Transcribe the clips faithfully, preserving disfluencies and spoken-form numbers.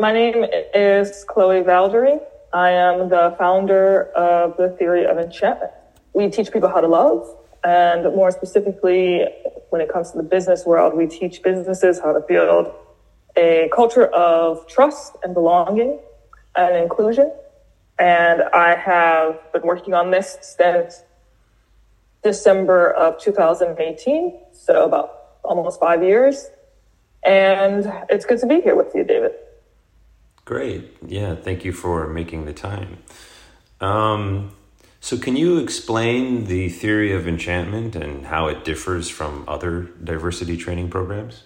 My name is Chloe Valdary. I am the founder of the Theory of Enchantment. We teach people how to love, and more specifically, when it comes to the business world, we teach businesses how to build a culture of trust and belonging and inclusion. And I have been working on this since December of two thousand eighteen, so about almost five years. And it's good to be here with you, David. Great. Yeah, thank you for making the time. Um, so can you explain the theory of enchantment and how it differs from other diversity training programs?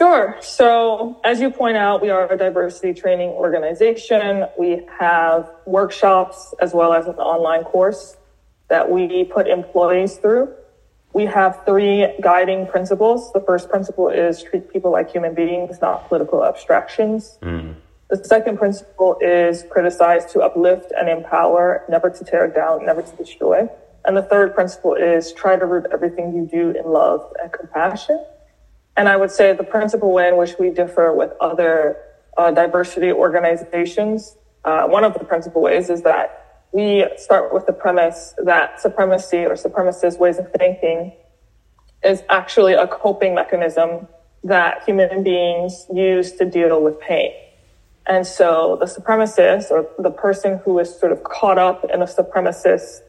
Sure. So as you point out, we are a diversity training organization. We have workshops as well as an online course that we put employees through. We have three guiding principles. The first principle is treat people like human beings, not political abstractions. Mm. The second principle is criticize to uplift and empower, never to tear down, never to destroy. And the third principle is try to root everything you do in love and compassion. And I would say the principal way in which we differ with other uh, diversity organizations, uh, one of the principal ways is that we start with the premise that supremacy or supremacist ways of thinking is actually a coping mechanism that human beings use to deal with pain. And so the supremacist, or the person who is sort of caught up in a supremacist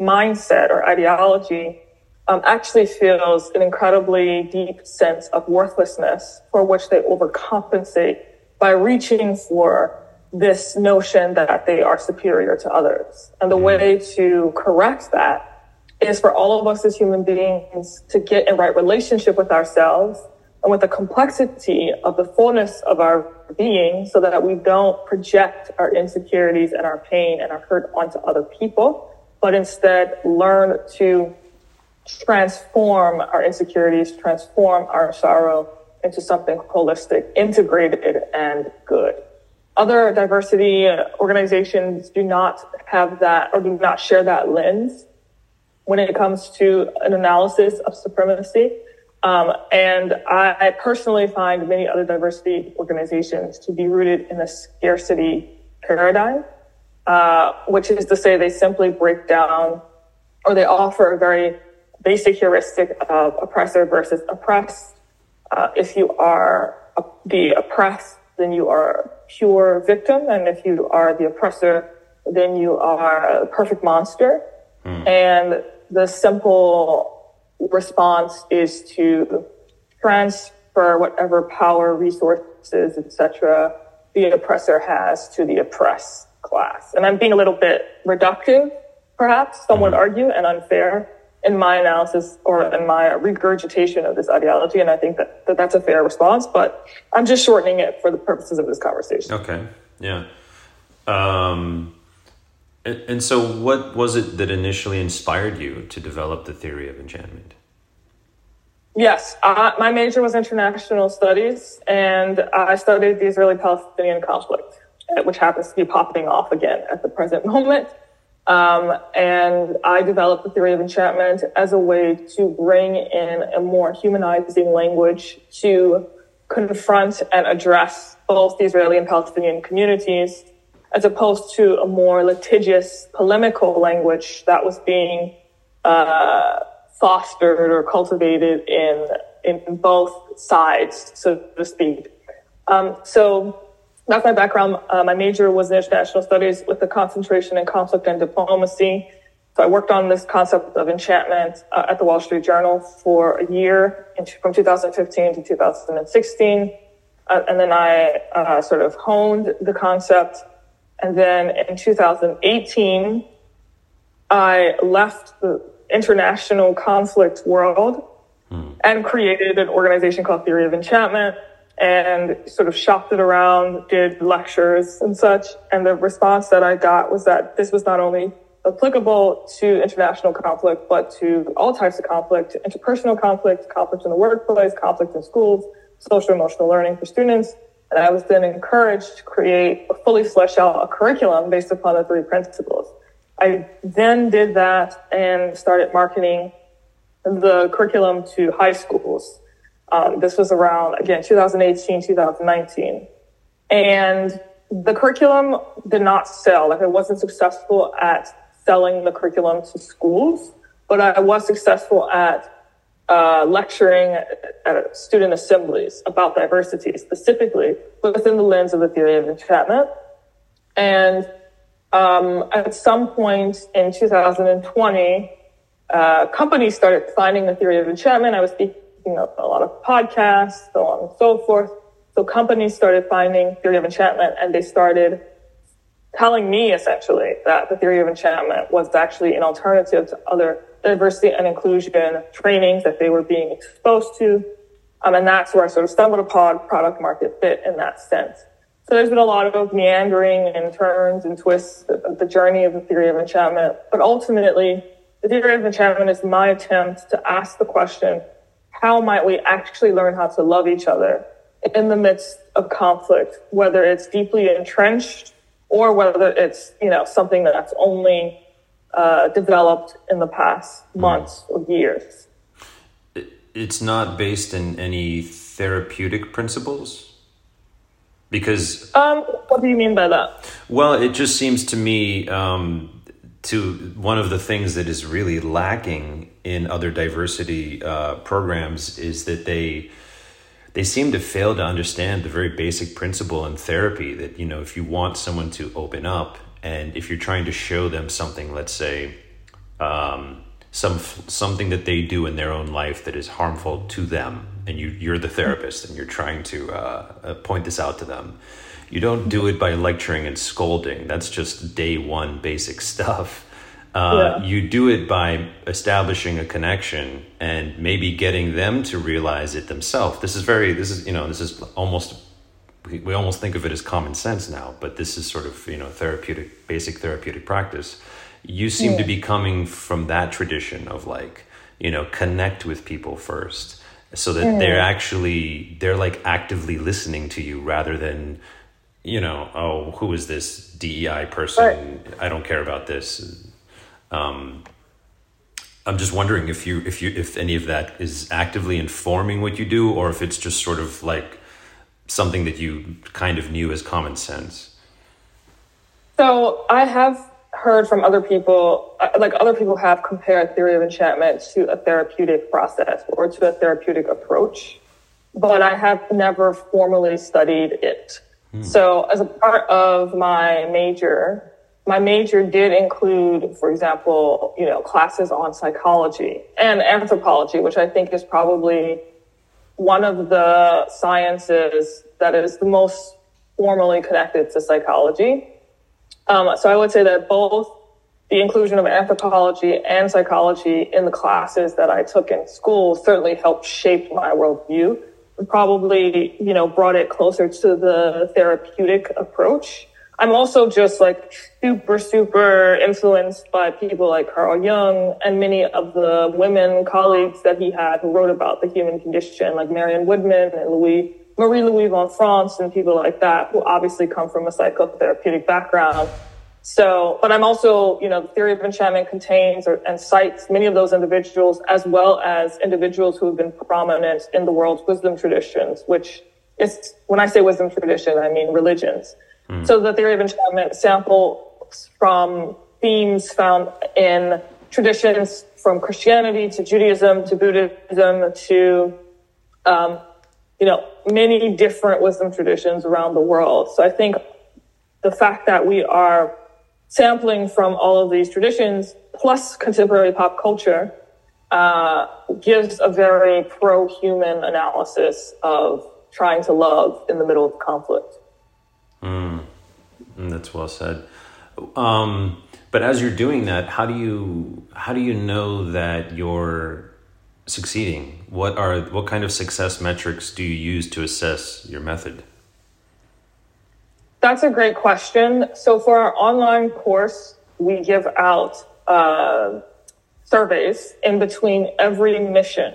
mindset or ideology, um, actually feels an incredibly deep sense of worthlessness, for which they overcompensate by reaching for this notion that they are superior to others. And the way to correct that is for all of us as human beings to get in right relationship with ourselves and with the complexity of the fullness of our being, so that we don't project our insecurities and our pain and our hurt onto other people, but instead learn to transform our insecurities, transform our sorrow into something holistic, integrated, and good. Other diversity organizations do not have that, or do not share that lens when it comes to an analysis of supremacy. Um, and I, I personally find many other diversity organizations to be rooted in a scarcity paradigm, uh, which is to say they simply break down, or they offer a very basic heuristic of oppressor versus oppressed. Uh, if you are the oppressed, then you are a pure victim. And if you are the oppressor, then you are a perfect monster. Mm. And the simple response is to transfer whatever power, resources, et cetera, the oppressor has to the oppressed class. And I'm being a little bit reductive, perhaps, some mm. would argue, and unfair in my analysis or in my regurgitation of this ideology. And I think that, that that's a fair response, but I'm just shortening it for the purposes of this conversation. Okay. Yeah. Um, and, and so what was it that initially inspired you to develop the theory of enchantment? Yes. I, my major was international studies, and I studied the Israeli-Palestinian conflict, which happens to be popping off again at the present moment. Um, and I developed the theory of enchantment as a way to bring in a more humanizing language to confront and address both the Israeli and Palestinian communities, as opposed to a more litigious, polemical language that was being uh, fostered or cultivated in in both sides, so to speak. Um, so. That's my background. Uh, my major was in international studies with a concentration in conflict and diplomacy. So I worked on this concept of enchantment uh, at the Wall Street Journal for a year, in, from two thousand fifteen to two thousand sixteen. Uh, and then I uh, sort of honed the concept. And then in two thousand eighteen, I left the international conflict world mm. and created an organization called Theory of Enchantment, and sort of shopped it around, did lectures and such. And the response that I got was that this was not only applicable to international conflict, but to all types of conflict, interpersonal conflict, conflict in the workplace, conflict in schools, social emotional learning for students. And I was then encouraged to create, a fully flesh out a curriculum based upon the three principles. I then did that and started marketing the curriculum to high schools. Um, this was around, again, two thousand eighteen, two thousand nineteen. And the curriculum did not sell. Like, I wasn't successful at selling the curriculum to schools, but I was successful at uh, lecturing at student assemblies about diversity, specifically within the lens of the theory of enchantment. And um, at some point in two thousand twenty, uh, companies started finding the theory of enchantment. I was speaking on a lot of podcasts, so on and so forth. So companies started finding theory of enchantment, and they started telling me essentially that the theory of enchantment was actually an alternative to other diversity and inclusion trainings that they were being exposed to. Um, and that's where I sort of stumbled upon product market fit in that sense. So there's been a lot of meandering and turns and twists of the journey of the theory of enchantment. But ultimately, the theory of enchantment is my attempt to ask the question, how might we actually learn how to love each other in the midst of conflict, whether it's deeply entrenched or whether it's, you know, something that's only uh, developed in the past months mm. or years. It's not based in any therapeutic principles? Because... Um, what do you mean by that? Well, it just seems to me um, to one of the things that is really lacking in other diversity uh, programs is that they... they seem to fail to understand the very basic principle in therapy that, you know, if you want someone to open up and if you're trying to show them something, let's say, um, some something that they do in their own life that is harmful to them, and you, you're the therapist and you're trying to uh, point this out to them, you don't do it by lecturing and scolding. That's just day one basic stuff. Uh, yeah. You do it by establishing a connection and maybe getting them to realize it themselves. This is very, this is, you know, this is almost, we, we almost think of it as common sense now, but this is sort of, you know, therapeutic, basic therapeutic practice. You seem yeah. to be coming from that tradition of like, you know, connect with people first so that yeah. they're actually, they're like actively listening to you rather than, you know, oh, who is this D E I person? Right. I don't care about this. Um, I'm just wondering if you, if you, if any of that is actively informing what you do, or if it's just sort of like something that you kind of knew as common sense. So I have heard from other people, like other people have compared theory of enchantment to a therapeutic process or to a therapeutic approach, but I have never formally studied it. Hmm. So as a part of my major, My major did include, for example, you know, classes on psychology and anthropology, which I think is probably one of the sciences that is the most formally connected to psychology. Um, so I would say that both the inclusion of anthropology and psychology in the classes that I took in school certainly helped shape my worldview and probably, you know, brought it closer to the therapeutic approach. I'm also just like super, super influenced by people like Carl Jung and many of the women colleagues that he had who wrote about the human condition, like Marion Woodman and Louis, Marie-Louise von Franz and people like that who obviously come from a psychotherapeutic background. So, but I'm also, you know, the theory of enchantment contains or, and cites many of those individuals as well as individuals who have been prominent in the world's wisdom traditions, which is, when I say wisdom tradition, I mean religions. So the theory of enchantment samples from themes found in traditions from Christianity to Judaism to Buddhism to, um, you know, many different wisdom traditions around the world. So I think the fact that we are sampling from all of these traditions plus contemporary pop culture uh, gives a very pro-human analysis of trying to love in the middle of conflict. Mm, that's well said. Um, but as you're doing that, how do you how do you know that you're succeeding? What are what kind of success metrics do you use to assess your method? That's a great question. So for our online course, we give out uh, surveys in between every mission.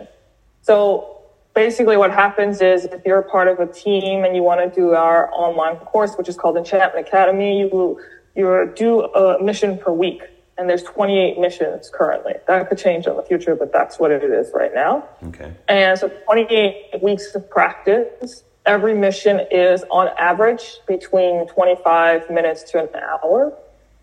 So basically what happens is if you're a part of a team and you want to do our online course, which is called Enchantment Academy, you you do a mission per week. And there's twenty-eight missions currently. That could change in the future, but that's what it is right now. Okay. And so twenty-eight weeks of practice. Every mission is on average between twenty-five minutes to an hour.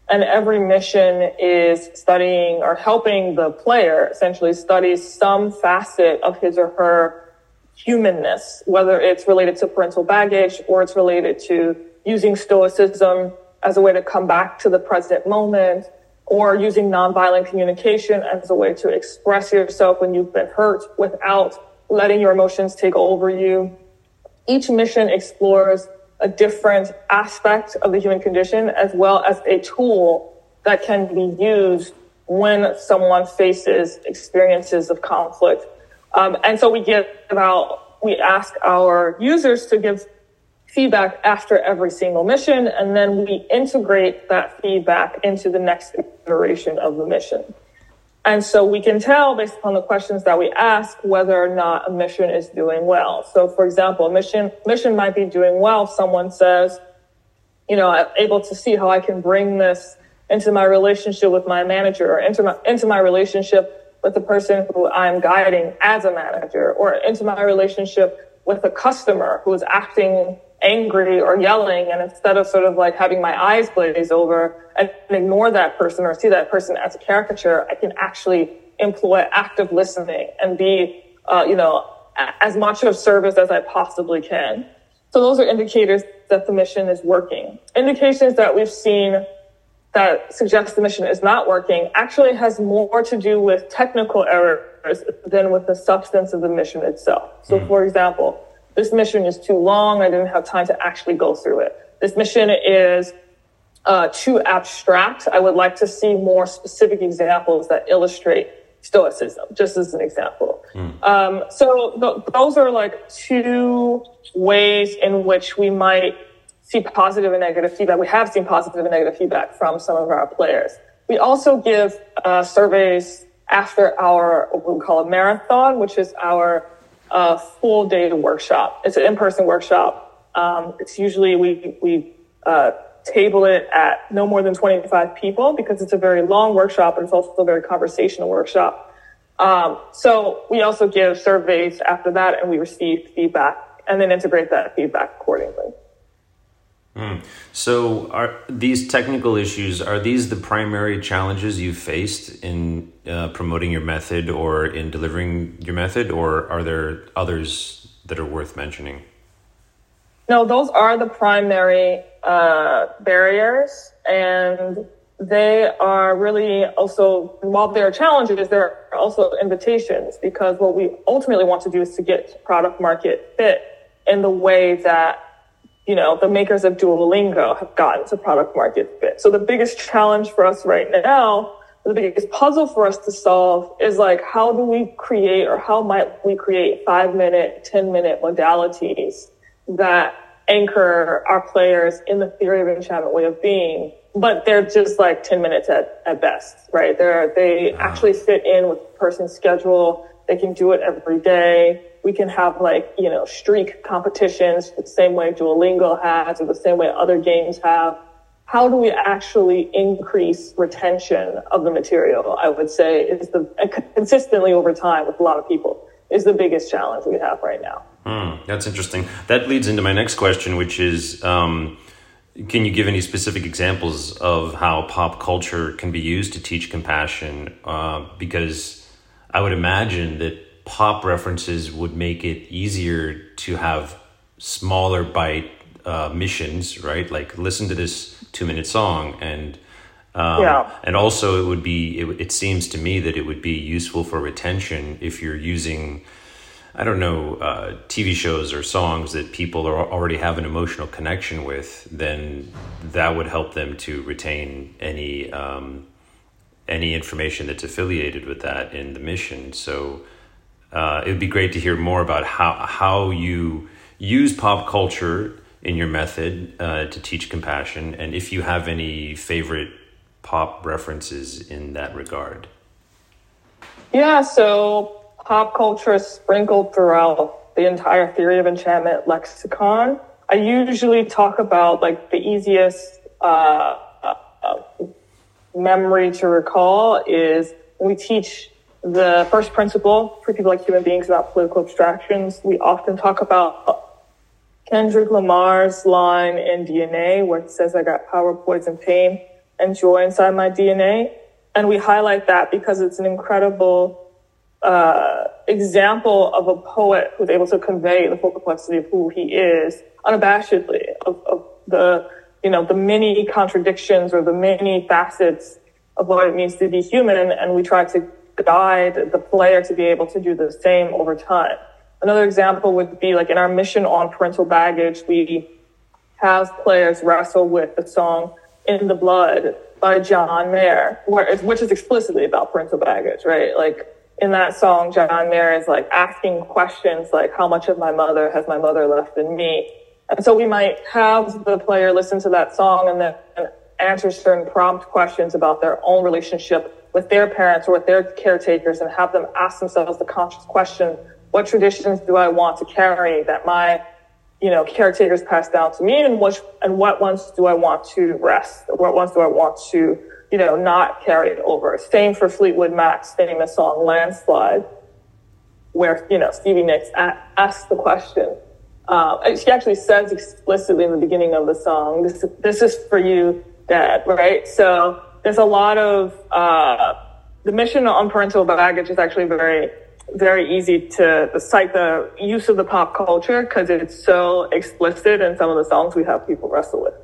And every mission is studying or helping the player essentially study some facet of his or her humanness, whether it's related to parental baggage or it's related to using stoicism as a way to come back to the present moment, or using nonviolent communication as a way to express yourself when you've been hurt without letting your emotions take over you. Each mission explores a different aspect of the human condition, as well as a tool that can be used when someone faces experiences of conflict. Um, and so we give out, we ask our users to give feedback after every single mission, and then we integrate that feedback into the next iteration of the mission. And so we can tell based upon the questions that we ask whether or not a mission is doing well. So, for example, a mission mission might be doing well if someone says, you know, I'm able to see how I can bring this into my relationship with my manager, or into my, into my relationship with the person who I'm guiding as a manager, or into my relationship with a customer who is acting angry or yelling, and instead of sort of like having my eyes glaze over and ignore that person or see that person as a caricature, I can actually employ active listening and be, uh, you know, as much of service as I possibly can. So those are indicators that the mission is working. Indications that we've seen that suggest the mission is not working actually has more to do with technical errors than with the substance of the mission itself. So, for example, this mission is too long. I didn't have time to actually go through it. This mission is uh, too abstract. I would like to see more specific examples that illustrate stoicism, just as an example. Mm. Um, so th- those are like two ways in which we might see positive and negative feedback. We have seen positive and negative feedback from some of our players. We also give uh, surveys after our, what we call a marathon, which is our a full day workshop. It's an in-person workshop. Um, it's usually we, we uh, table it at no more than twenty-five people because it's a very long workshop, and it's also a very conversational workshop. Um, so we also give surveys after that, and we receive feedback and then integrate that feedback accordingly. Mm. So are these technical issues, are these the primary challenges you faced in uh, promoting your method or in delivering your method, or are there others that are worth mentioning? No, those are the primary uh, barriers, and they are really also, while there are challenges, there are also invitations, because what we ultimately want to do is to get product market fit in the way that, you know, the makers of Duolingo have gotten to product market fit. So the biggest challenge for us right now, the biggest puzzle for us to solve is like, how do we create, or how might we create five minute, ten minute modalities that anchor our players in the theory of enchantment way of being, but they're just like ten minutes at, at best, right? They're, they actually fit in with the person's schedule. They can do it every day. We can have like, you know, streak competitions the same way Duolingo has, or the same way other games have. How do we actually increase retention of the material, I would say, is the consistently over time with a lot of people is the biggest challenge we have right now. Hmm, that's interesting. That leads into my next question, which is, um, can you give any specific examples of how pop culture can be used to teach compassion? Uh, because I would imagine that pop references would make it easier to have smaller bite uh, missions, right? Like, listen to this two minute song, and um, yeah. and also it would be. It, it seems to me that it would be useful for retention if you're using, I don't know, uh, T V shows or songs that people are already have an emotional connection with. Then that would help them to retain any um, any information that's affiliated with that in the mission. So. Uh, it would be great to hear more about how how you use pop culture in your method uh, to teach compassion, and if you have any favorite pop references in that regard. Yeah, so pop culture is sprinkled throughout the entire Theory of Enchantment lexicon. I usually talk about like the easiest uh, uh, memory to recall is we teach the first principle for people like human beings about political abstractions. We often talk about Kendrick Lamar's line in D N A, where he says, I got power, poison, pain, and joy inside my D N A. And we highlight that because it's an incredible uh, example of a poet who's able to convey the full complexity of who he is unabashedly, of, of the, you know, the many contradictions or the many facets of what it means to be human. And we try to guide the player to be able to do the same over time. Another example would be like in our mission on parental baggage, we have players wrestle with the song In the Blood by John Mayer, where it's, which is explicitly about parental baggage, right? Like in that song, John Mayer is like asking questions like, how much of my mother has my mother left in me? And so we might have the player listen to that song and then answer certain prompt questions about their own relationship with their parents or with their caretakers and have them ask themselves the conscious question, what traditions do I want to carry that my, you know, caretakers passed down to me, and which, and what ones do I want to wrest? What ones do I want to, you know, not carry it over? Same for Fleetwood Mac's famous song Landslide, where, you know, Stevie Nicks asks the question. Uh, she actually says explicitly in the beginning of the song, this, this is for you, Dad, right? So there's a lot of, uh, the mission on parental baggage is actually very, very easy to cite the use of the pop culture because it's so explicit in some of the songs we have people wrestle with.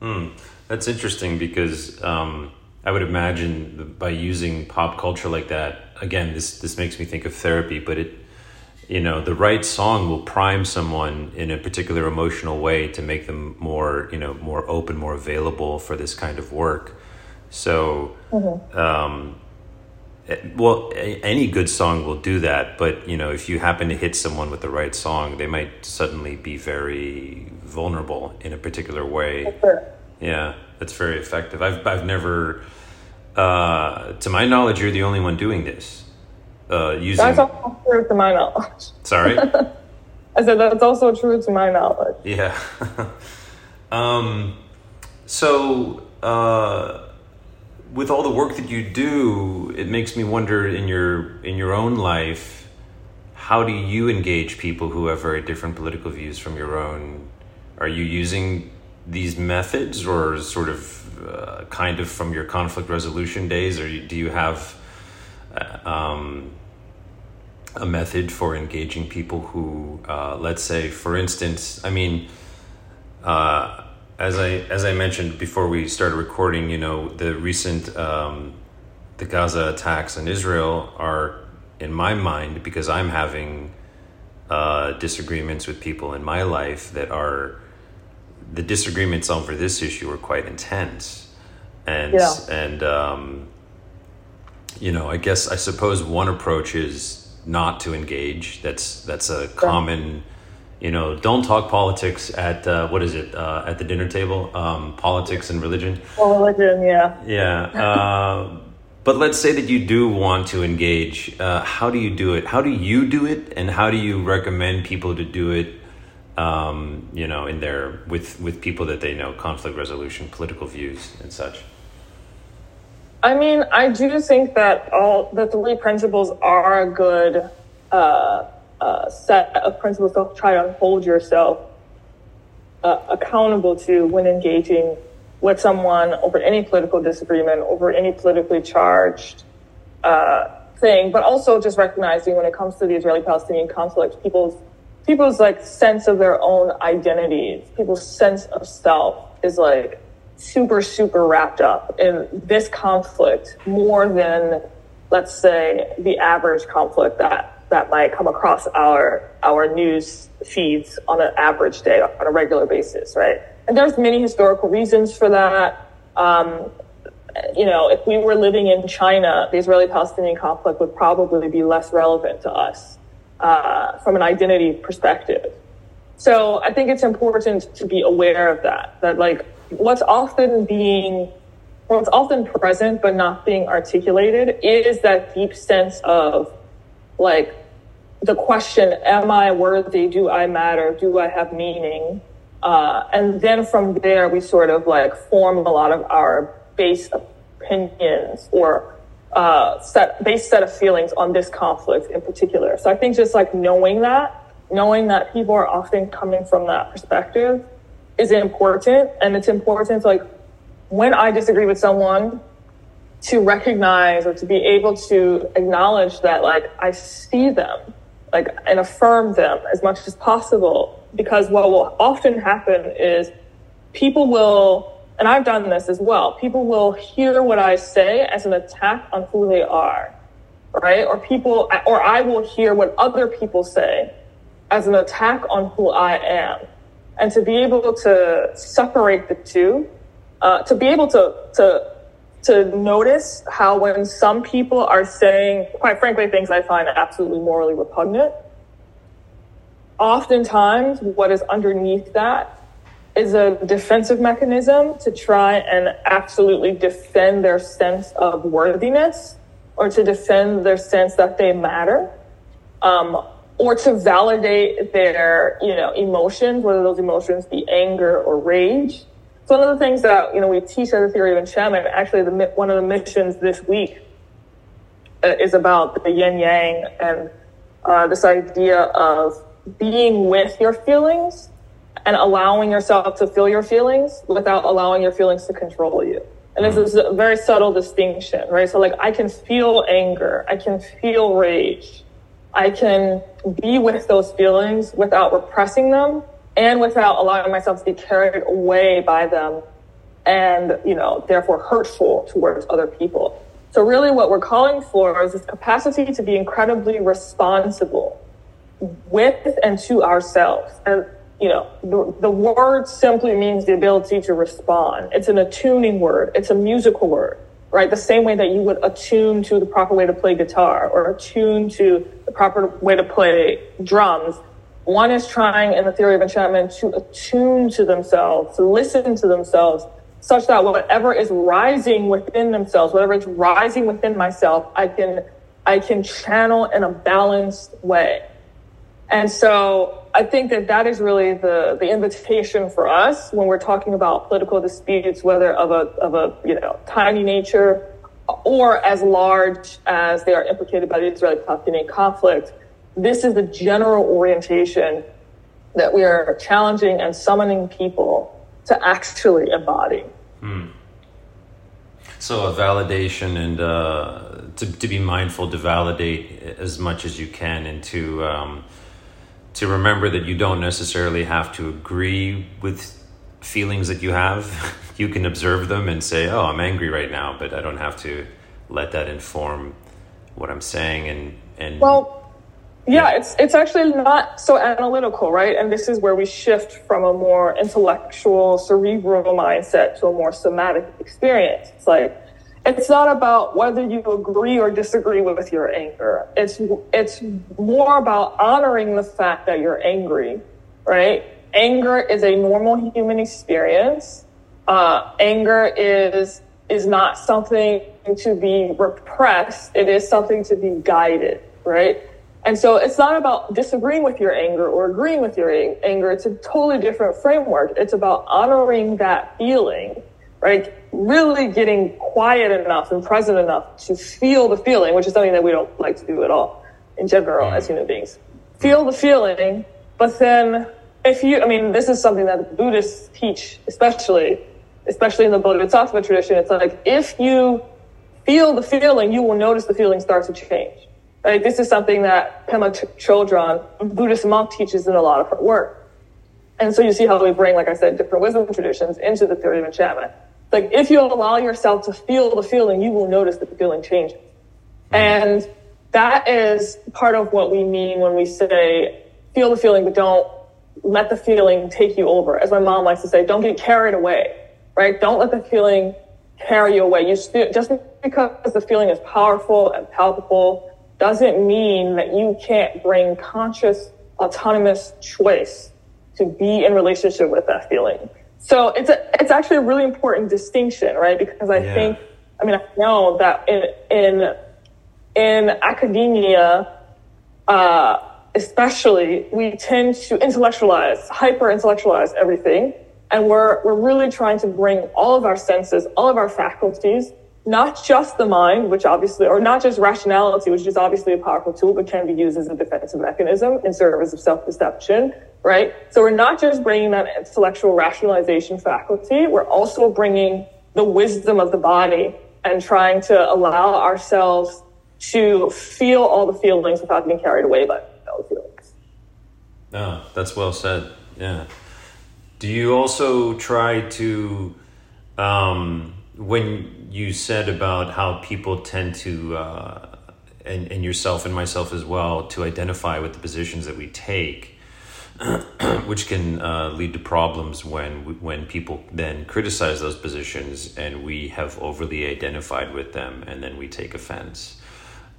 Mm, that's interesting because um, I would imagine by using pop culture like that, again, this, this makes me think of therapy, but it, you know, the right song will prime someone in a particular emotional way to make them more, you know, more open, more available for this kind of work. So, mm-hmm. um, well, any good song will do that, but you know, if you happen to hit someone with the right song, they might suddenly be very vulnerable in a particular way. Sure. Yeah, that's very effective. I've I've never, uh, to my knowledge, you're the only one doing this. Uh, using that's also true to my knowledge. Sorry, I said that's also true to my knowledge. Yeah. um. So. Uh, With all the work that you do, it makes me wonder in your in your own life, how do you engage people who have very different political views from your own? Are you using these methods or sort of uh, kind of from your conflict resolution days, or do you have uh, um, a method for engaging people who, uh, let's say, for instance, I mean, uh, As I as I mentioned before we started recording, you know, the recent um, the Gaza attacks in Israel are in my mind because I'm having uh, disagreements with people in my life that are the disagreements over this issue are quite intense, and yeah. and um, you know, I guess I suppose one approach is not to engage. That's that's a common. You know, don't talk politics at, uh, what is it, uh, at the dinner table, um, politics and religion. Well, religion, yeah. Yeah. Uh, but let's say that you do want to engage. Uh, how do you do it? How do you do it? And how do you recommend people to do it, um, you know, in their, with, with people that they know, conflict resolution, political views and such? I mean, I do think that all the three principles are a good, uh, Uh, set of principles to try to hold yourself uh, accountable to when engaging with someone over any political disagreement, over any politically charged uh, thing, but also just recognizing when it comes to the Israeli-Palestinian conflict, people's people's like sense of their own identities, people's sense of self is like super, super wrapped up in this conflict more than, let's say, the average conflict that that might come across our our news feeds on an average day, on a regular basis, right? And there's many historical reasons for that. Um, you know, if we were living in China, the Israeli-Palestinian conflict would probably be less relevant to us uh, from an identity perspective. So I think it's important to be aware of that, that like what's often being, what's often present but not being articulated is that deep sense of like the question, am I worthy? Do I matter? Do I have meaning? Uh, and then from there, we sort of like form a lot of our base opinions or uh, set, base set of feelings on this conflict in particular. So I think just like knowing that knowing that people are often coming from that perspective is important. And it's important to, like, when I disagree with someone, to recognize or to be able to acknowledge that, like, I see them, like, and affirm them as much as possible. Because what will often happen is people will, and I've done this as well, people will hear what I say as an attack on who they are, right? Or people, or I will hear what other people say as an attack on who I am. And to be able to separate the two, uh, to be able to, to, to notice how when some people are saying, quite frankly, things I find absolutely morally repugnant, oftentimes what is underneath that is a defensive mechanism to try and absolutely defend their sense of worthiness, or to defend their sense that they matter, um, or to validate their, you know, emotions, whether those emotions be anger or rage. So one of the things that, you know, we teach at the Theory of Enchantment, actually the, one of the missions this week uh, is about the yin yang and uh, this idea of being with your feelings and allowing yourself to feel your feelings without allowing your feelings to control you. And this is a very subtle distinction, right? So, like, I can feel anger, I can feel rage, I can be with those feelings without repressing them and without allowing myself to be carried away by them and, you know, therefore hurtful towards other people. So really what we're calling for is this capacity to be incredibly responsible with and to ourselves. And, you know, the, the word simply means the ability to respond. It's an attuning word. It's a musical word, right? The same way that you would attune to the proper way to play guitar or attune to the proper way to play drums. One is trying, in the Theory of Enchantment, to attune to themselves, to listen to themselves, such that whatever is rising within themselves, whatever is rising within myself, I can, I can channel in a balanced way. And so I think that that is really the, the invitation for us when we're talking about political disputes, whether of a, of a, you know, tiny nature or as large as they are implicated by the Israeli-Palestinian conflict. This is the general orientation that we are challenging and summoning people to actually embody. Mm. So a validation and uh, to, to be mindful, to validate as much as you can, and to... Um, to remember that you don't necessarily have to agree with feelings that you have. You can observe them and say, oh, I'm angry right now, but I don't have to let that inform what I'm saying. And, and well, yeah, yeah, it's it's actually not so analytical, right? And this is where we shift from a more intellectual, cerebral mindset to a more somatic experience. It's like, it's not about whether you agree or disagree with your anger. It's it's more about honoring the fact that you're angry, right? Anger is a normal human experience. Uh, anger is is not something to be repressed. It is something to be guided, right? And so it's not about disagreeing with your anger or agreeing with your anger. It's a totally different framework. It's about honoring that feeling, right? Really getting quiet enough and present enough to feel the feeling, which is something that we don't like to do at all in general as human beings. Feel the feeling, but then if you, I mean, this is something that the Buddhists teach, especially, especially in the Bodhisattva tradition. It's like, if you feel the feeling, you will notice the feeling start to change. Like, this is something that Pema Chodron, Buddhist monk, teaches in a lot of her work. And so you see how we bring, like I said, different wisdom traditions into the Theory of Enchantment. Like, if you allow yourself to feel the feeling, you will notice that the feeling changes. And that is part of what we mean when we say, feel the feeling, but don't let the feeling take you over. As my mom likes to say, don't get carried away, right? Don't let the feeling carry you away. You st- just because the feeling is powerful and palpable doesn't mean that you can't bring conscious, autonomous choice to be in relationship with that feeling. So it's a, it's actually a really important distinction, right? Because I yeah. think, I mean, I know that in in, in academia, uh, especially, we tend to intellectualize, hyper-intellectualize everything. And we're, we're really trying to bring all of our senses, all of our faculties not just the mind, which obviously, or not just rationality, which is obviously a powerful tool, but can be used as a defensive mechanism in service of self-deception, right? So we're not just bringing that intellectual rationalization faculty, we're also bringing the wisdom of the body and trying to allow ourselves to feel all the feelings without being carried away by those feelings. No, oh, that's well said. Yeah. Do you also try to, um, when you said about how people tend to, uh, and, and yourself and myself as well, to identify with the positions that we take, which can uh, lead to problems when when people then criticize those positions and we have overly identified with them and then we take offense.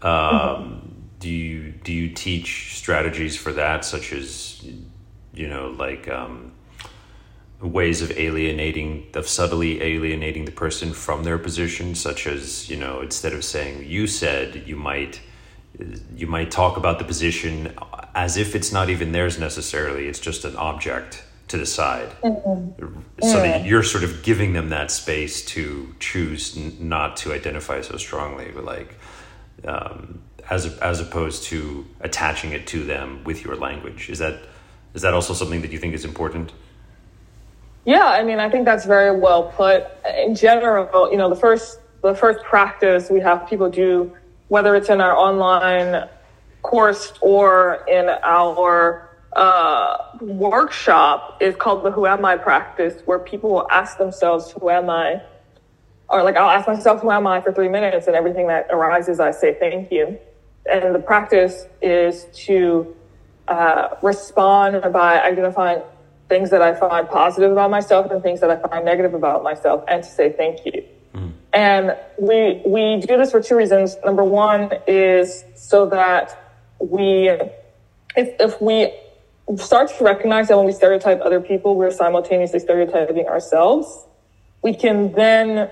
Um, mm-hmm. Do you do you teach strategies for that, such as, you know, like um, ways of alienating, of subtly alienating the person from their position, such as, you know, instead of saying you said, you might you might talk about the position as if it's not even theirs necessarily. It's just an object to the side, mm-hmm. yeah. so that you're sort of giving them that space to choose n- not to identify so strongly, but like. Um, as as opposed to attaching it to them with your language. Is that is that also something that you think is important? Yeah, I mean, I think that's very well put. In general, you know, the first the first practice we have people do, whether it's in our online course or in our uh, workshop, is called the Who Am I practice, where people will ask themselves, who am I? Or like, I'll ask myself, who am I for three minutes? And everything that arises, I say, thank you. And the practice is to uh, respond by identifying things that I find positive about myself and things that I find negative about myself, and to say thank you. Mm. And we we do this for two reasons. Number one is so that we, if, if we start to recognize that when we stereotype other people, we're simultaneously stereotyping ourselves, we can then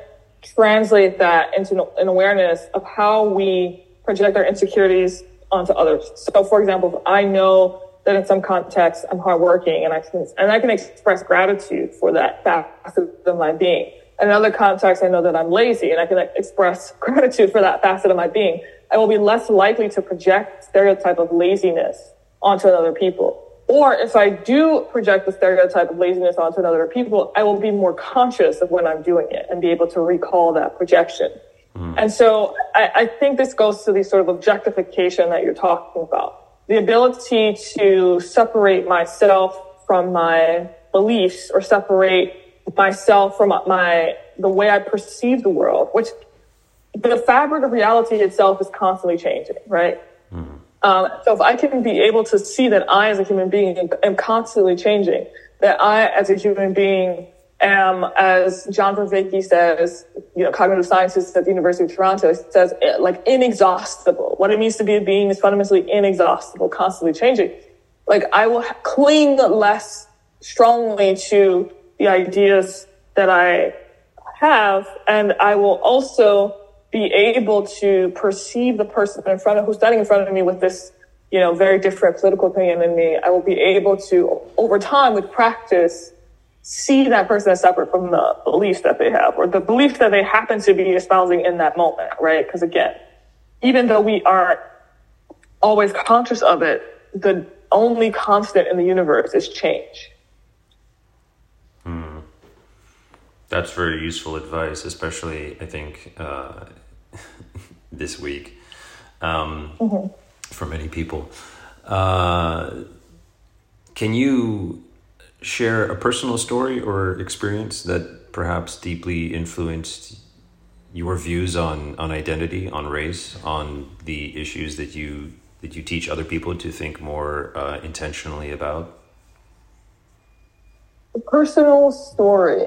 translate that into an awareness of how we project our insecurities onto others. So for example, if I know that in some contexts I'm hardworking and I can, and I can express gratitude for that facet of my being. In other contexts, I know that I'm lazy and I can express gratitude for that facet of my being. I will be less likely to project stereotype of laziness onto other people. Or if I do project the stereotype of laziness onto another people, I will be more conscious of when I'm doing it and be able to recall that projection. Mm. And so I, I think this goes to the sort of objectification that you're talking about. The ability to separate myself from my beliefs or separate myself from my the way I perceive the world, which the fabric of reality itself is constantly changing, right? Mm. Um, so if I can be able to see that I, as a human being, am constantly changing, that I, as a human being, am, as John Vervaeke says, you know, cognitive scientist at the University of Toronto, says, like, inexhaustible. What it means to be a being is fundamentally inexhaustible, constantly changing. Like, I will cling less strongly to the ideas that I have, and I will also be able to perceive the person in front of who's standing in front of me with this, you know, very different political opinion than me. I will be able to, over time, with practice, see that person as separate from the beliefs that they have or the belief that they happen to be espousing in that moment, right? Because again, even though we are always conscious of it, the only constant in the universe is change. Hmm. That's very useful advice, especially, I think, uh, this week, um, mm-hmm. for many people. Uh, can you share a personal story or experience that perhaps deeply influenced your views on, on identity, on race, on the issues that you that you teach other people to think more uh, intentionally about? A personal story.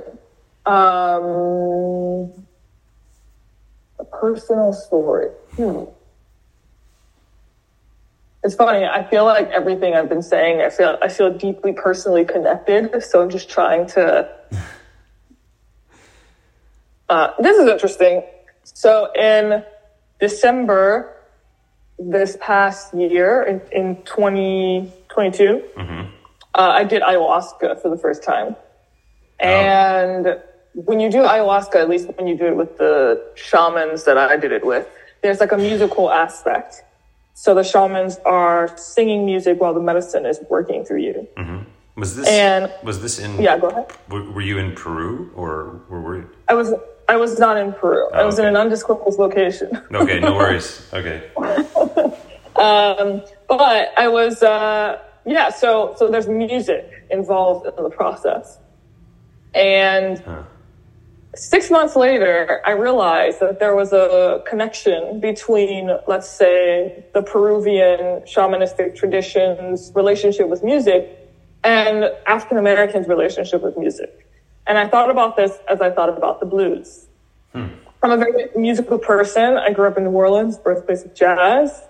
Um, a personal story. Hmm. It's funny. I feel like everything I've been saying, I feel I feel deeply personally connected. So I'm just trying to. Uh, this is interesting. So in December, this past year, in, in twenty twenty-two, mm-hmm. uh, I did ayahuasca for the first time, and. Oh. when you do ayahuasca, at least when you do it with the shamans that I did it with, there's like a musical aspect. So the shamans are singing music while the medicine is working through you. Mm-hmm. Was this and was this in? Yeah, go ahead. W- were you in Peru or where were you? I was. I was not in Peru. Oh, I was okay. in an undisclosed location. Okay, no worries. Okay. um, but I was. Uh, yeah. So so there's music involved in the process, and. Huh. Six months later, I realized that there was a connection between, let's say, the Peruvian shamanistic tradition's relationship with music and African Americans' relationship with music. And I thought about this as I thought about the blues. Hmm. I'm a very musical person. I grew up in New Orleans, birthplace of jazz.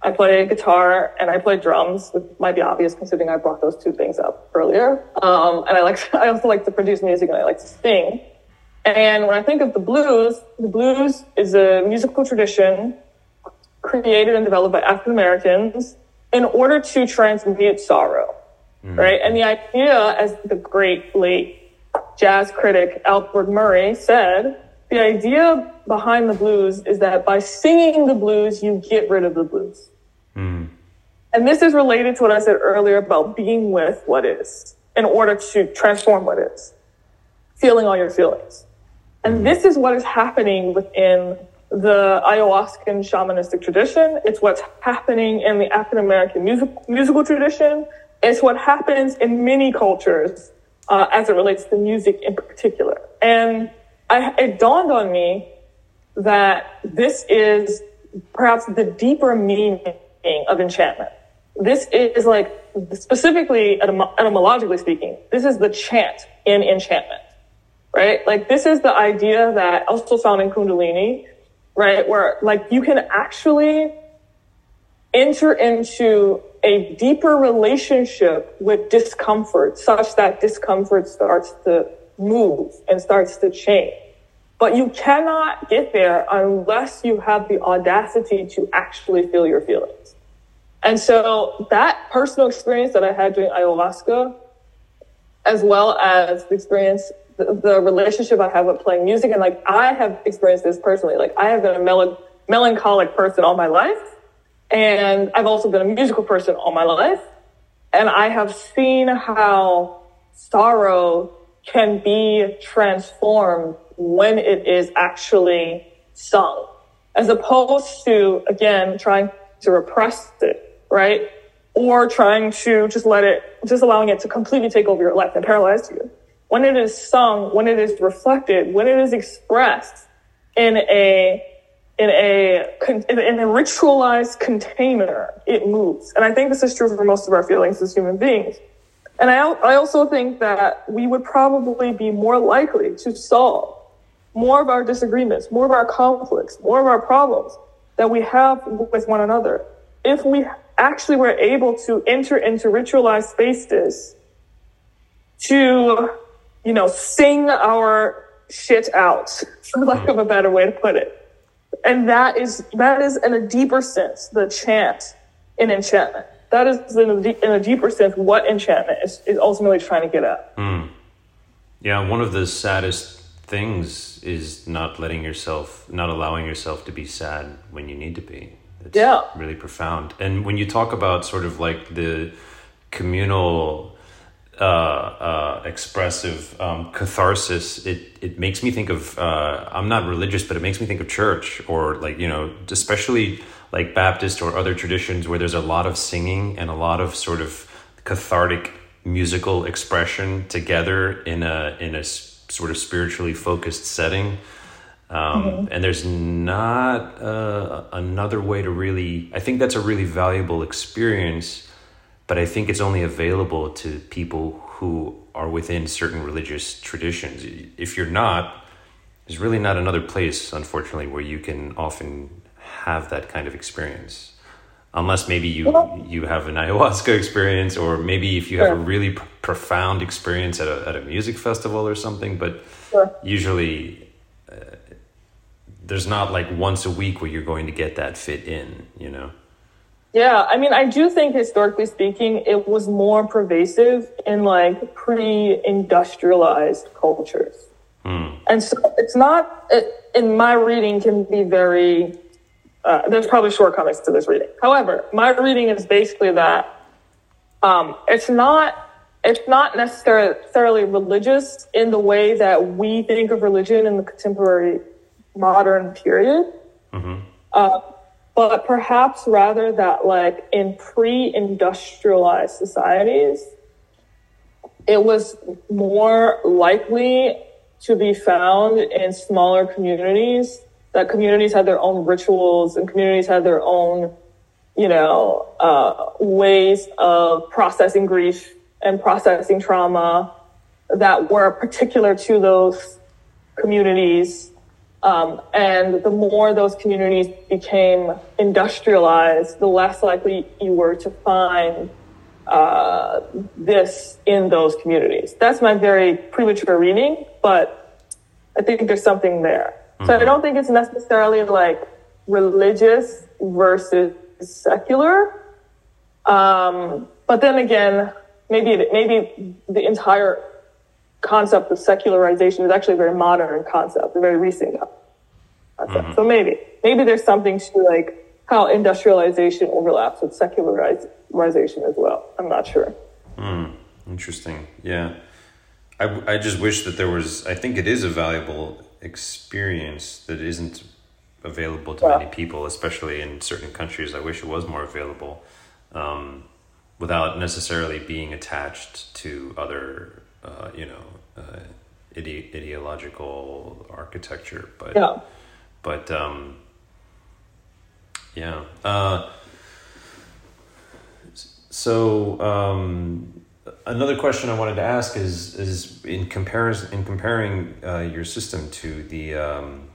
I play guitar and I play drums, which might be obvious considering I brought those two things up earlier. Um, and I like to, I also like to produce music and I like to sing. And when I think of the blues, the blues is a musical tradition created and developed by African Americans in order to transmute sorrow, mm. right? And the idea, as the great late jazz critic Albert Murray said, the idea behind the blues is that by singing the blues, you get rid of the blues. Mm. And this is related to what I said earlier about being with what is in order to transform what is, feeling all your feelings. And this is what is happening within the ayahuascan shamanistic tradition. It's what's happening in the African American music, musical tradition. It's what happens in many cultures uh, as it relates to music in particular. And I, it dawned on me that this is perhaps the deeper meaning of enchantment. This is like, specifically, etym- etymologically speaking, this is the chant in enchantment. Right? Like this is the idea that also found in Kundalini, right? Where like you can actually enter into a deeper relationship with discomfort such that discomfort starts to move and starts to change. But you cannot get there unless you have the audacity to actually feel your feelings. And so that personal experience that I had during ayahuasca, as well as the experience The, the relationship I have with playing music, and like I have experienced this personally. Like I have been a mel- melancholic person all my life, and I've also been a musical person all my life, and I have seen how sorrow can be transformed when it is actually sung, as opposed to, again, trying to repress it, right? Or trying to just let it, just allowing it to completely take over your life and paralyze you. When it is sung, when it is reflected, when it is expressed in a in a in a ritualized container, it moves. And I think this is true for most of our feelings as human beings. And I I also think that we would probably be more likely to solve more of our disagreements, more of our conflicts, more of our problems that we have with one another if we actually were able to enter into ritualized spaces to, you know, sing our shit out, for lack of a better way to put it. And that is, that is in a deeper sense, the chant in enchantment. That is in a, de- in a deeper sense, what enchantment is, is ultimately trying to get at. Mm. Yeah, one of the saddest things is not letting yourself, not allowing yourself to be sad when you need to be. It's yeah. really profound. And when you talk about sort of like the communal Uh, uh, expressive um, catharsis, it it makes me think of, uh, I'm not religious, but it makes me think of church, or like, you know, especially like Baptist or other traditions where there's a lot of singing and a lot of sort of cathartic musical expression together in a in a sort of spiritually focused setting. Um, mm-hmm. And there's not uh, another way to really, I think that's a really valuable experience. But I think it's only available to people who are within certain religious traditions. If you're not, there's really not another place, unfortunately, where you can often have that kind of experience. Unless maybe you, you have an ayahuasca experience, or maybe if you have sure. a really pr- profound experience at a, at a music festival or something. But sure. usually uh, there's not like once a week where you're going to get that fit in, you know? Yeah, I mean, I do think historically speaking, it was more pervasive in like pre-industrialized cultures, Mm. And so it's not, it, in my reading, can be very, uh, there's probably shortcomings to this reading. However, my reading is basically that um, it's not, it's not necessarily religious in the way that we think of religion in the contemporary modern period. Mm-hmm. Uh, but perhaps rather that, like, in pre-industrialized societies, it was more likely to be found in smaller communities, that communities had their own rituals and communities had their own, you know, uh, ways of processing grief and processing trauma that were particular to those communities. Um, and the more those communities became industrialized, the less likely you were to find uh, this in those communities. That's my very premature reading, but I think there's something there. Mm-hmm. So I don't think it's necessarily like religious versus secular. Um, but then again, maybe maybe the entire concept of secularization is actually a very modern concept, a very recent concept. Mm-hmm. So maybe, maybe there's something to like how industrialization overlaps with secularization as well. I'm not sure. Mm, interesting. Yeah. I, I just wish that there was, I think it is a valuable experience that isn't available to yeah. many people, especially in certain countries. I wish it was more available, um, without necessarily being attached to other, uh, you know, uh, ide- ideological architecture. But, yeah. but, um, yeah. Uh, so, um, another question I wanted to ask is, is in comparison, in comparing, uh, your system to the, um,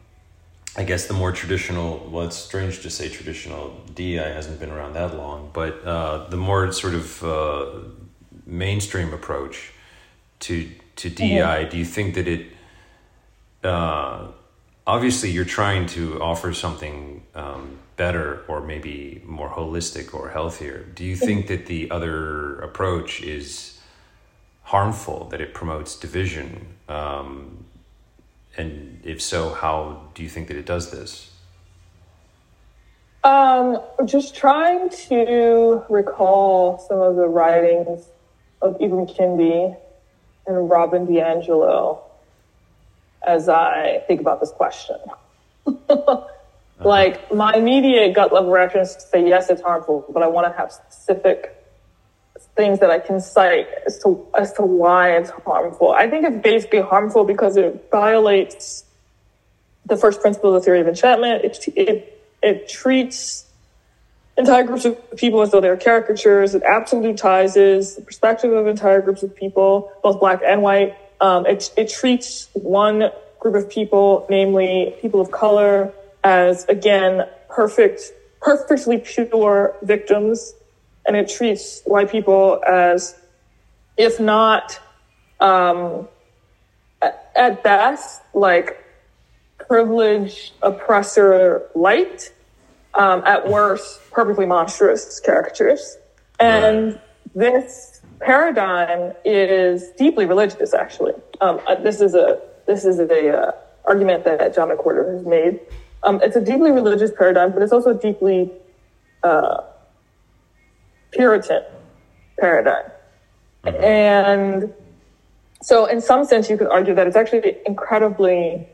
I guess the more traditional, well, it's strange to say traditional, D E I hasn't been around that long, but uh, the more sort of uh, mainstream approach to to D E I, mm-hmm. do you think that it, uh, obviously you're trying to offer something um, better or maybe more holistic or healthier. Do you think that the other approach is harmful, that it promotes division? Um And if so, how do you think that it does this? Um, just trying to recall some of the writings of even Kendi and Robin DiAngelo as I think about this question. uh-huh. Like, my immediate gut level reaction is to say, yes, it's harmful, but I want to have specific things that I can cite as to as to why it's harmful. I think it's basically harmful because it violates the first principle of the theory of enchantment. It it it treats entire groups of people as though they're caricatures. It absolutizes the perspective of entire groups of people, both black and white. Um, it it treats one group of people, namely people of color, as again perfect, perfectly pure victims. And it treats white people as, if not, um, at best, like privileged oppressor light, um, at worst, perfectly monstrous caricatures. And this paradigm is deeply religious, actually. Um, this is a this is a uh, argument that John McWhorter has made. Um, it's a deeply religious paradigm, but it's also deeply uh, Puritan paradigm. Mm-hmm. And so in some sense, you could argue that it's actually incredibly,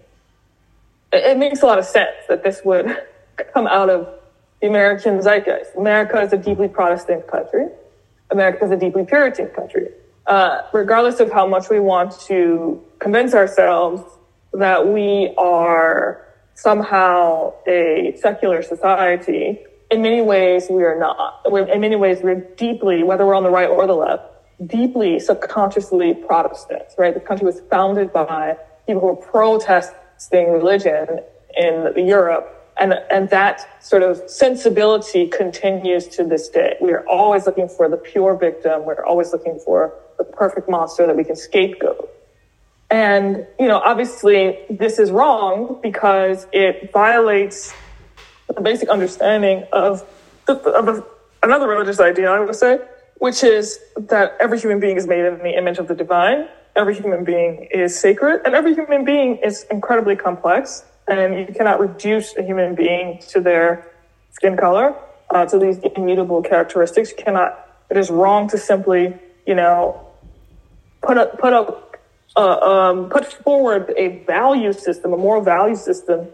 it, it makes a lot of sense that this would come out of the American zeitgeist. America is a deeply Protestant country. America is a deeply Puritan country. Uh, regardless of how much we want to convince ourselves that we are somehow a secular society, in many ways, we are not. We're, in many ways, we're deeply, whether we're on the right or the left, deeply subconsciously Protestant, right? The country was founded by people who were protesting religion in Europe. And, and that sort of sensibility continues to this day. We are always looking for the pure victim. We're always looking for the perfect monster that we can scapegoat. And, you know, obviously this is wrong because it violates the basic understanding of, the, of a, another religious idea, I would say, which is that every human being is made in the image of the divine. every human being is sacred, and every human being is incredibly complex, and you cannot reduce a human being to their skin color, uh, to these immutable characteristics. You cannot, it is wrong to simply, you know, put up, put up, uh, um, put forward a value system, a moral value system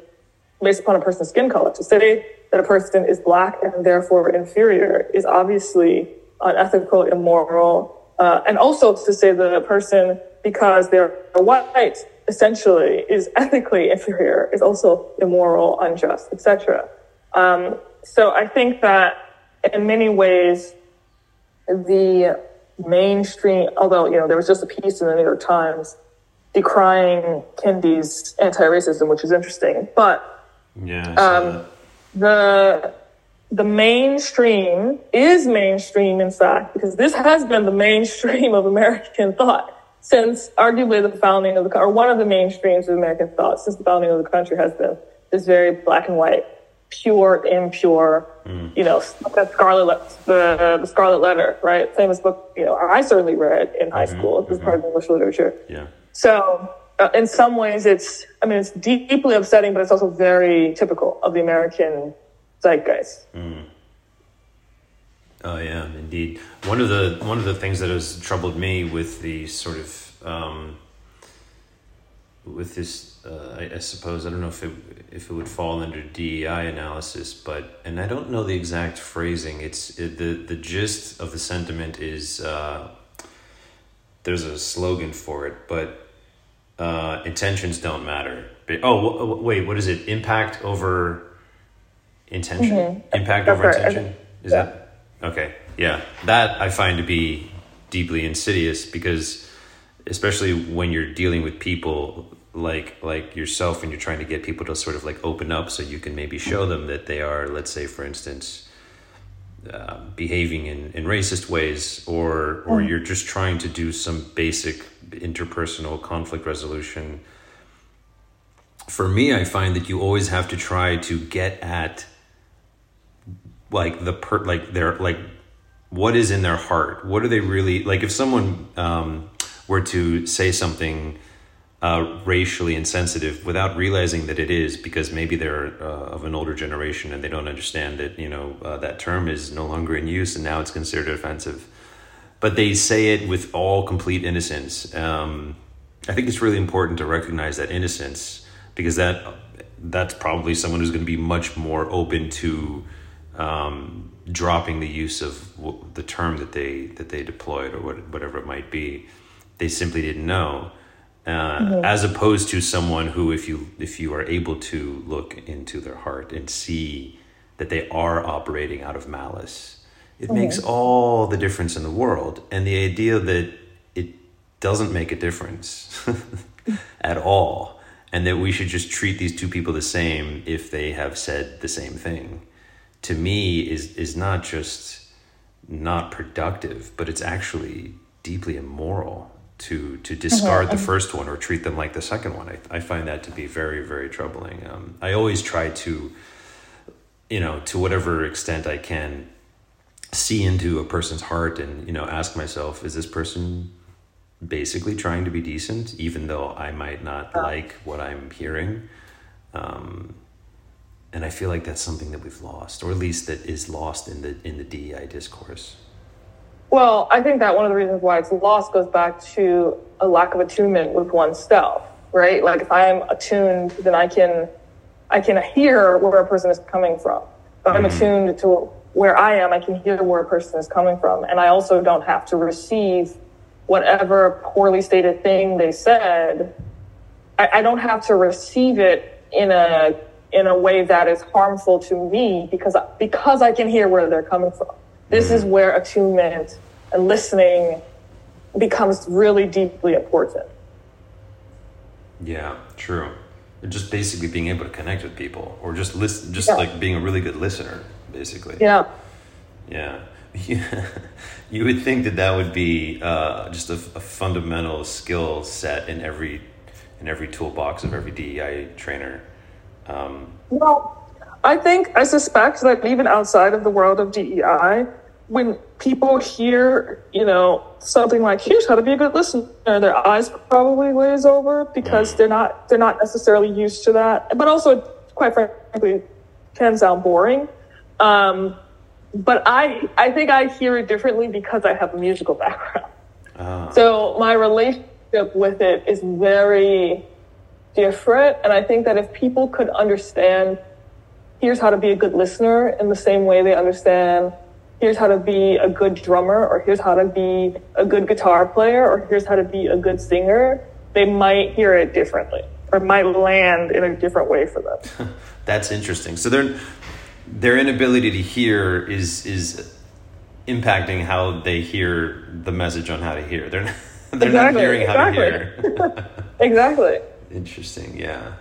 based upon a person's skin color. To say that a person is black and therefore inferior is obviously unethical, immoral. Uh, and also to say that a person, because they're white, essentially is ethically inferior, is also immoral, unjust, et cetera. Um, so I think that in many ways, the mainstream, although, you know, there was just a piece in the New York Times decrying Kendi's anti-racism, which is interesting. But yeah, um, the... The mainstream is mainstream, in fact, because this has been the mainstream of American thought since arguably the founding of the country, or one of the mainstreams of American thought since the founding of the country has been this very black and white, pure, impure, mm. you know, scarlet, the, the Scarlet Letter, right? Famous book, you know, I certainly read in high mm-hmm, school. This mm-hmm. part of English literature. Yeah. So uh, in some ways it's, I mean, it's deep, deeply upsetting, but it's also very typical of the American zeitgeist. Mm. Oh yeah, indeed. One of the one of the things that has troubled me with the sort of um, with this, uh, I, I suppose I don't know if it if it would fall under D E I analysis, but and I don't know the exact phrasing. It's it, the the gist of the sentiment is uh, there's a slogan for it, but uh, intentions don't matter. Oh w- w- wait, what is it? Impact over. Intention, mm-hmm. impact That's over right. intention. Is yeah. that okay? Yeah, that I find to be deeply insidious because, especially when you're dealing with people like like yourself, and you're trying to get people to sort of like open up, so you can maybe show them that they are, let's say, for instance, uh, behaving in, in racist ways, or or mm-hmm. you're just trying to do some basic interpersonal conflict resolution. For me, I find that you always have to try to get at. Like the per, like their like, what is in their heart? What are they really like? If someone um, were to say something uh, racially insensitive without realizing that it is, because maybe they're uh, of an older generation and they don't understand that you know uh, that term is no longer in use and now it's considered offensive, but they say it with all complete innocence. Um, I think it's really important to recognize that innocence because that that's probably someone who's going to be much more open to. Um, dropping the use of w- the term that they that they deployed or what, whatever it might be, they simply didn't know. Uh, mm-hmm. As opposed to someone who, if you if you are able to look into their heart and see that they are operating out of malice, it mm-hmm. makes all the difference in the world. And the idea that it doesn't make a difference at all, and that we should just treat these two people the same if they have said the same thing. To me is is not just not productive, but it's actually deeply immoral to to discard mm-hmm. the first one or treat them like the second one. I, I find that to be very, very troubling. Um, I always try to, you know, to whatever extent I can, see into a person's heart and, you know, ask myself, is this person basically trying to be decent, even though I might not like what I'm hearing? Um And I feel like that's something that we've lost, or at least that is lost in the in the D E I discourse. Well, I think that one of the reasons why it's lost goes back to a lack of attunement with oneself, right? Like if I am attuned, then I can I can hear where a person is coming from. If I'm mm-hmm. attuned to where I am, I can hear where a person is coming from. And I also don't have to receive whatever poorly stated thing they said. I, I don't have to receive it in a in a way that is harmful to me because, because I can hear where they're coming from. This mm-hmm. is where attunement and listening becomes really deeply important. Yeah, true. Just basically being able to connect with people or just listen, just yeah. like being a really good listener, basically. Yeah. Yeah. You would think that that would be uh, just a, a fundamental skill set in every, in every toolbox of every D E I trainer. Um, well, I think I suspect that even outside of the world of D E I, when people hear, you know, something like, here's how to be a good listener, their eyes probably glaze over because they're not they're not necessarily used to that. But also, quite frankly, it can sound boring. Um, but I I think I hear it differently because I have a musical background. Uh. So my relationship with it is very different. And I think that if people could understand, here's how to be a good listener in the same way they understand, here's how to be a good drummer, or here's how to be a good guitar player, or here's how to be a good singer, they might hear it differently or might land in a different way for them. That's interesting. So their their inability to hear is is impacting how they hear the message on how to hear. They're not, they're exactly, not hearing exactly. how to hear. Exactly. Interesting. Yeah.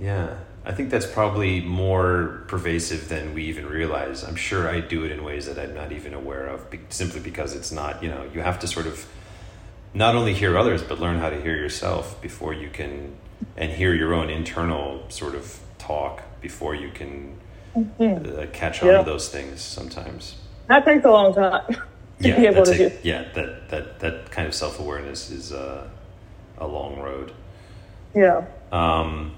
Yeah. I think that's probably more pervasive than we even realize. I'm sure I do it in ways that I'm not even aware of, simply because it's not, you know, you have to sort of not only hear others, but learn how to hear yourself before you can, and hear your own internal sort of talk before you can mm-hmm. uh, catch on yep. to those things sometimes. That takes a long time to yeah, be able to do. Yeah, that, that, that kind of self-awareness is uh, a long road. Yeah. Um,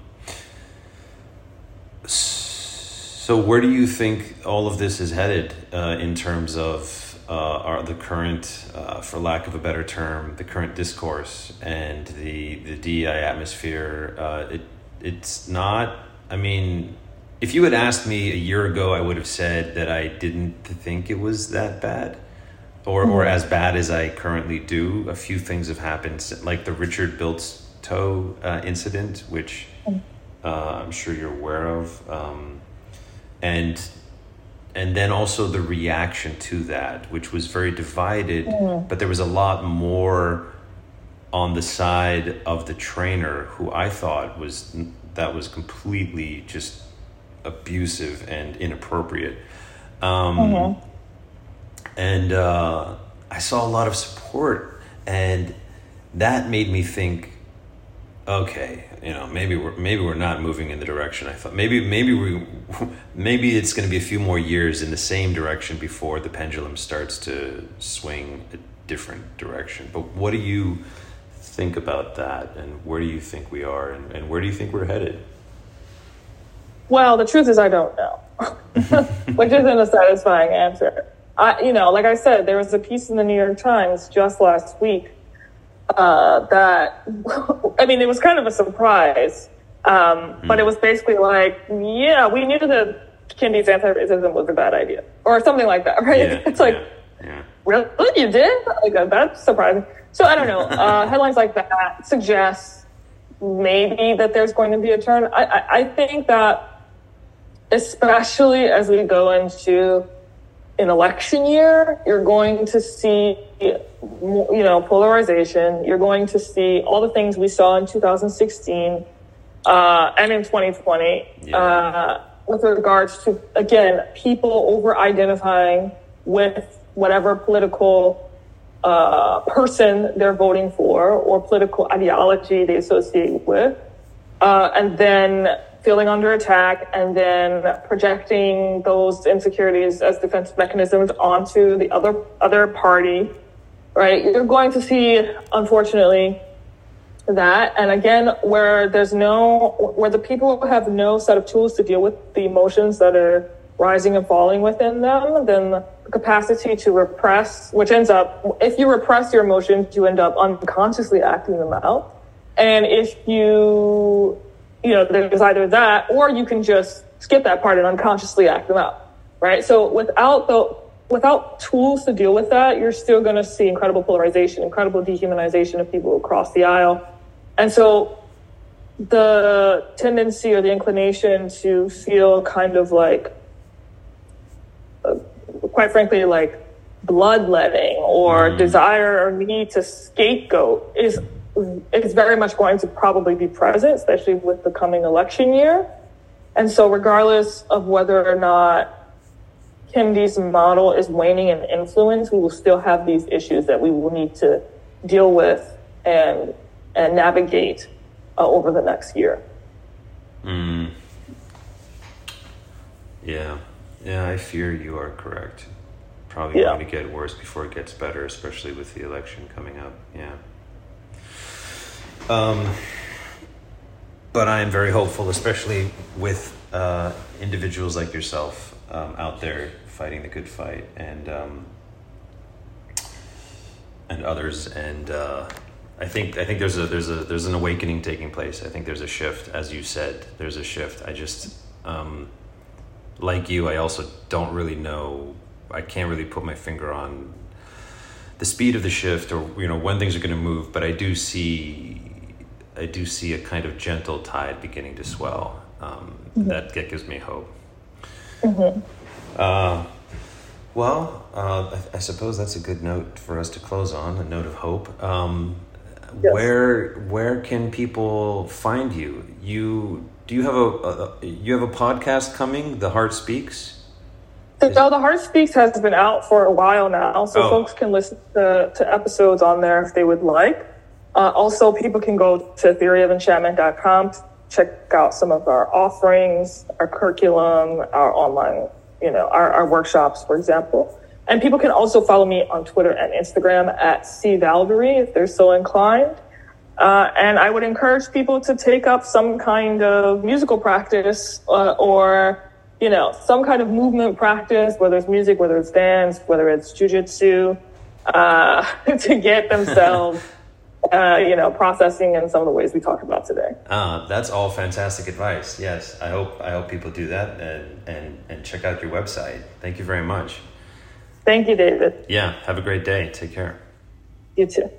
so where do you think all of this is headed uh, in terms of uh, our, the current, uh, for lack of a better term, the current discourse and the, the D E I atmosphere? Uh, it It's not, I mean, if you had asked me a year ago, I would have said that I didn't think it was that bad or, mm-hmm. or as bad as I currently do. A few things have happened, like the Richard Biltz toe uh, incident, which uh, I'm sure you're aware of, um, and and then also the reaction to that, which was very divided, mm. but there was a lot more on the side of the trainer, who I thought was that was completely just abusive and inappropriate, um, mm-hmm. and uh, I saw a lot of support, and that made me think, okay, you know, maybe we're maybe we're not moving in the direction I thought. Maybe maybe we maybe it's going to be a few more years in the same direction before the pendulum starts to swing a different direction. But what do you think about that, and where do you think we are, and, and where do you think we're headed? Well, the truth is I don't know, which isn't a satisfying answer. I, you know, like I said, there was a piece in the New York Times just last week. Uh, that, I mean, it was kind of a surprise, um, mm. but it was basically like, yeah, we knew that Kendi's anti-racism was a bad idea, or something like that, right? Yeah, it's like, yeah, yeah. really? You did? Like, that's surprising. So I don't know. Uh, headlines like that suggest maybe that there's going to be a turn. I, I, I think that, especially as we go into an election year, you're going to see, you know, polarization. You're going to see all the things we saw in two thousand sixteen uh, and in twenty twenty yeah. uh, with regards to, again, people over-identifying with whatever political uh, person they're voting for or political ideology they associate with, uh, and then feeling under attack and then projecting those insecurities as defense mechanisms onto the other other party, right? You're going to see, unfortunately, that. And again, where there's no, where the people have no set of tools to deal with the emotions that are rising and falling within them, then the capacity to repress, which ends up, if you repress your emotions, you end up unconsciously acting them out. And if you, you know, there's either that, or you can just skip that part and unconsciously act them out, right? So without the, without tools to deal with that, you're still going to see incredible polarization, incredible dehumanization of people across the aisle. And so the tendency or the inclination to feel kind of like, uh, quite frankly, like bloodletting or mm-hmm. desire or need to scapegoat is it's very much going to probably be present, especially with the coming election year. And so regardless of whether or not Kendi's model is waning in influence, we will still have these issues that we will need to deal with and and navigate uh, over the next year. Mm. Yeah. Yeah, I fear you are correct. probably yeah. going to get worse before it gets better, especially with the election coming up. Yeah. Um, but I am very hopeful, especially with uh, individuals like yourself um, out there fighting the good fight, and um, and others. And uh, I think I think there's a there's a there's an awakening taking place. I think there's a shift, as you said. There's a shift. I just um, like you. I also don't really know. I can't really put my finger on the speed of the shift, or you know, when things are going to move. But I do see. I do see a kind of gentle tide beginning to swell. Um, mm-hmm. That gives me hope. Mm-hmm. Uh, well, uh, I, I suppose that's a good note for us to close on, a note of hope. Um, yes. Where where can people find you? You do you have a, a you have a podcast coming, The Heart Speaks? No, The Heart Speaks has been out for a while now, so oh. folks can listen to, to episodes on there if they would like. Uh, also, people can go to theory of enchantment dot com to check out some of our offerings, our curriculum, our online, you know, our, our workshops, for example. And people can also follow me on Twitter and Instagram at C Valdary if they're so inclined. Uh, and I would encourage people to take up some kind of musical practice uh, or, you know, some kind of movement practice, whether it's music, whether it's dance, whether it's jujitsu, uh, to get themselves... Uh, you know, processing in some of the ways we talked about today. Uh, that's all fantastic advice. Yes, I hope I hope people do that and, and, and check out your website. Thank you very much. Thank you, David. Yeah, have a great day. Take care. You too.